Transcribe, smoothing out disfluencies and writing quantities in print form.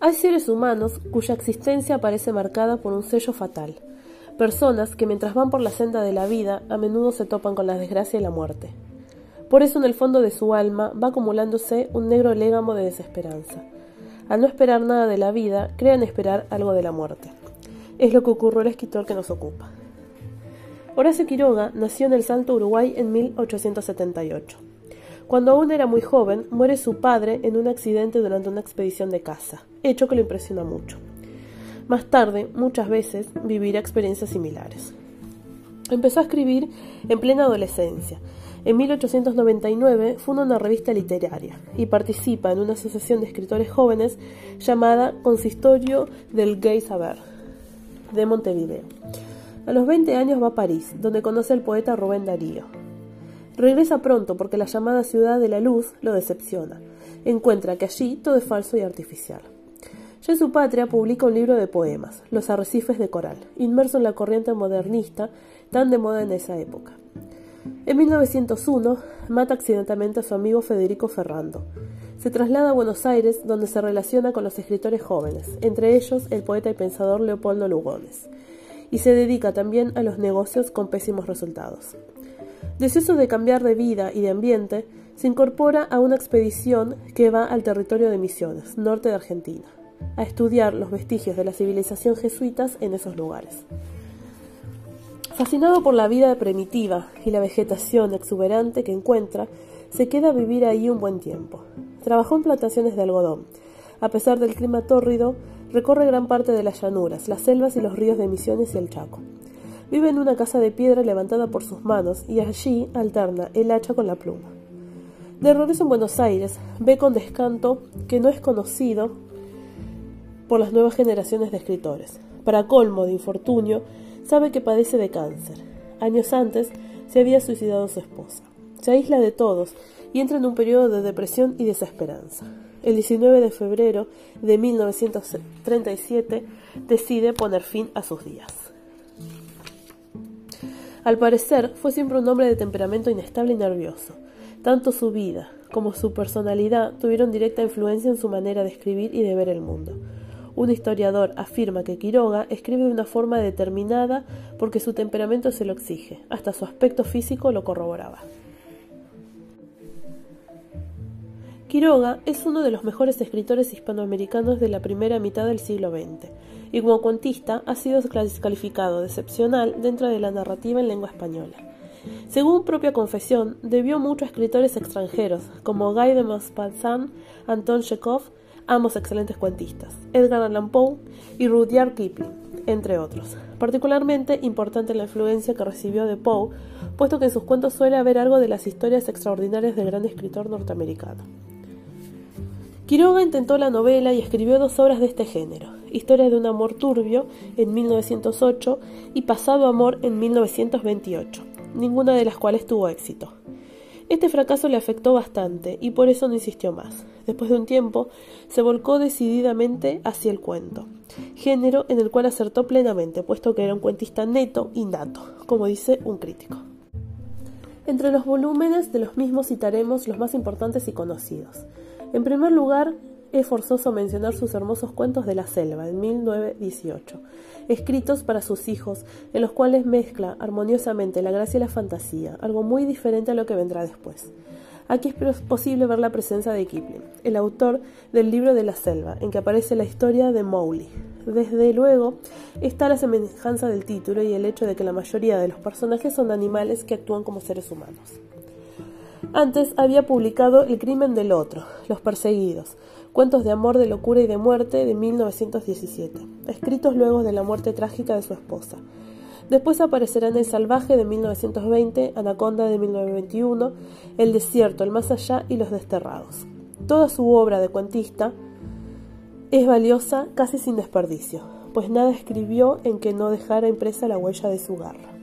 Hay seres humanos cuya existencia parece marcada por un sello fatal. Personas que mientras van por la senda de la vida, a menudo se topan con la desgracia y la muerte. Por eso en el fondo de su alma va acumulándose un negro légamo de desesperanza. Al no esperar nada de la vida, creen esperar algo de la muerte. Es lo que ocurrió al escritor que nos ocupa. Horacio Quiroga nació en El Salto, Uruguay, en 1878. Cuando aún era muy joven, muere su padre en un accidente durante una expedición de caza, hecho que lo impresiona mucho. Más tarde, muchas veces, vivirá experiencias similares. Empezó a escribir en plena adolescencia. En 1899 funda una revista literaria y participa en una asociación de escritores jóvenes llamada Consistorio del Gay Saber de Montevideo. A los 20 años va a París, donde conoce al poeta Rubén Darío. Regresa pronto porque la llamada ciudad de la luz lo decepciona. Encuentra que allí todo es falso y artificial. Ya en su patria publica un libro de poemas, Los Arrecifes de Coral, inmerso en la corriente modernista tan de moda en esa época. En 1901 mata accidentalmente a su amigo Federico Ferrando. Se traslada a Buenos Aires, donde se relaciona con los escritores jóvenes, entre ellos el poeta y pensador Leopoldo Lugones, y se dedica también a los negocios con pésimos resultados. Deseoso de cambiar de vida y de ambiente, se incorpora a una expedición que va al territorio de Misiones, norte de Argentina, a estudiar los vestigios de la civilización jesuita en esos lugares. Fascinado por la vida primitiva y la vegetación exuberante que encuentra, se queda a vivir ahí un buen tiempo. Trabajó en plantaciones de algodón. A pesar del clima tórrido, recorre gran parte de las llanuras, las selvas y los ríos de Misiones y el Chaco. Vive en una casa de piedra levantada por sus manos y allí alterna el hacha con la pluma. De regreso en Buenos Aires, ve con descanto que no es conocido por las nuevas generaciones de escritores. Para colmo de infortunio, sabe que padece de cáncer. Años antes se había suicidado su esposa. Se aísla de todos y entra en un periodo de depresión y desesperanza. El 19 de febrero de 1937 decide poner fin a sus días. Al parecer, fue siempre un hombre de temperamento inestable y nervioso. Tanto su vida como su personalidad tuvieron directa influencia en su manera de escribir y de ver el mundo. Un historiador afirma que Quiroga escribe de una forma determinada porque su temperamento se lo exige, hasta su aspecto físico lo corroboraba. Quiroga es uno de los mejores escritores hispanoamericanos de la primera mitad del siglo XX, y como cuentista ha sido calificado de excepcional dentro de la narrativa en lengua española. Según propia confesión, debió mucho a escritores extranjeros como Guy de Maupassant, Anton Chekhov, ambos excelentes cuentistas, Edgar Allan Poe y Rudyard Kipling, entre otros. Particularmente importante la influencia que recibió de Poe, puesto que en sus cuentos suele haber algo de las historias extraordinarias del gran escritor norteamericano. Quiroga intentó la novela y escribió dos obras de este género, Historia de un amor turbio en 1908 y Pasado amor en 1928, ninguna de las cuales tuvo éxito. Este fracaso le afectó bastante y por eso no insistió más. Después de un tiempo, se volcó decididamente hacia el cuento, género en el cual acertó plenamente, puesto que era un cuentista neto y nato, como dice un crítico. Entre los volúmenes de los mismos citaremos los más importantes y conocidos. En primer lugar, es forzoso mencionar sus hermosos cuentos de la selva, en 1918, escritos para sus hijos, en los cuales mezcla armoniosamente la gracia y la fantasía, algo muy diferente a lo que vendrá después. Aquí es posible ver la presencia de Kipling, el autor del libro de la selva, en que aparece la historia de Mowgli. Desde luego, está la semejanza del título y el hecho de que la mayoría de los personajes son animales que actúan como seres humanos. Antes había publicado El crimen del otro, Los perseguidos, cuentos de amor, de locura y de muerte de 1917, escritos luego de la muerte trágica de su esposa. Después aparecerán El salvaje de 1920, Anaconda de 1921, El desierto, El más allá y Los desterrados. Toda su obra de cuentista es valiosa casi sin desperdicio, pues nada escribió en que no dejara impresa la huella de su garra.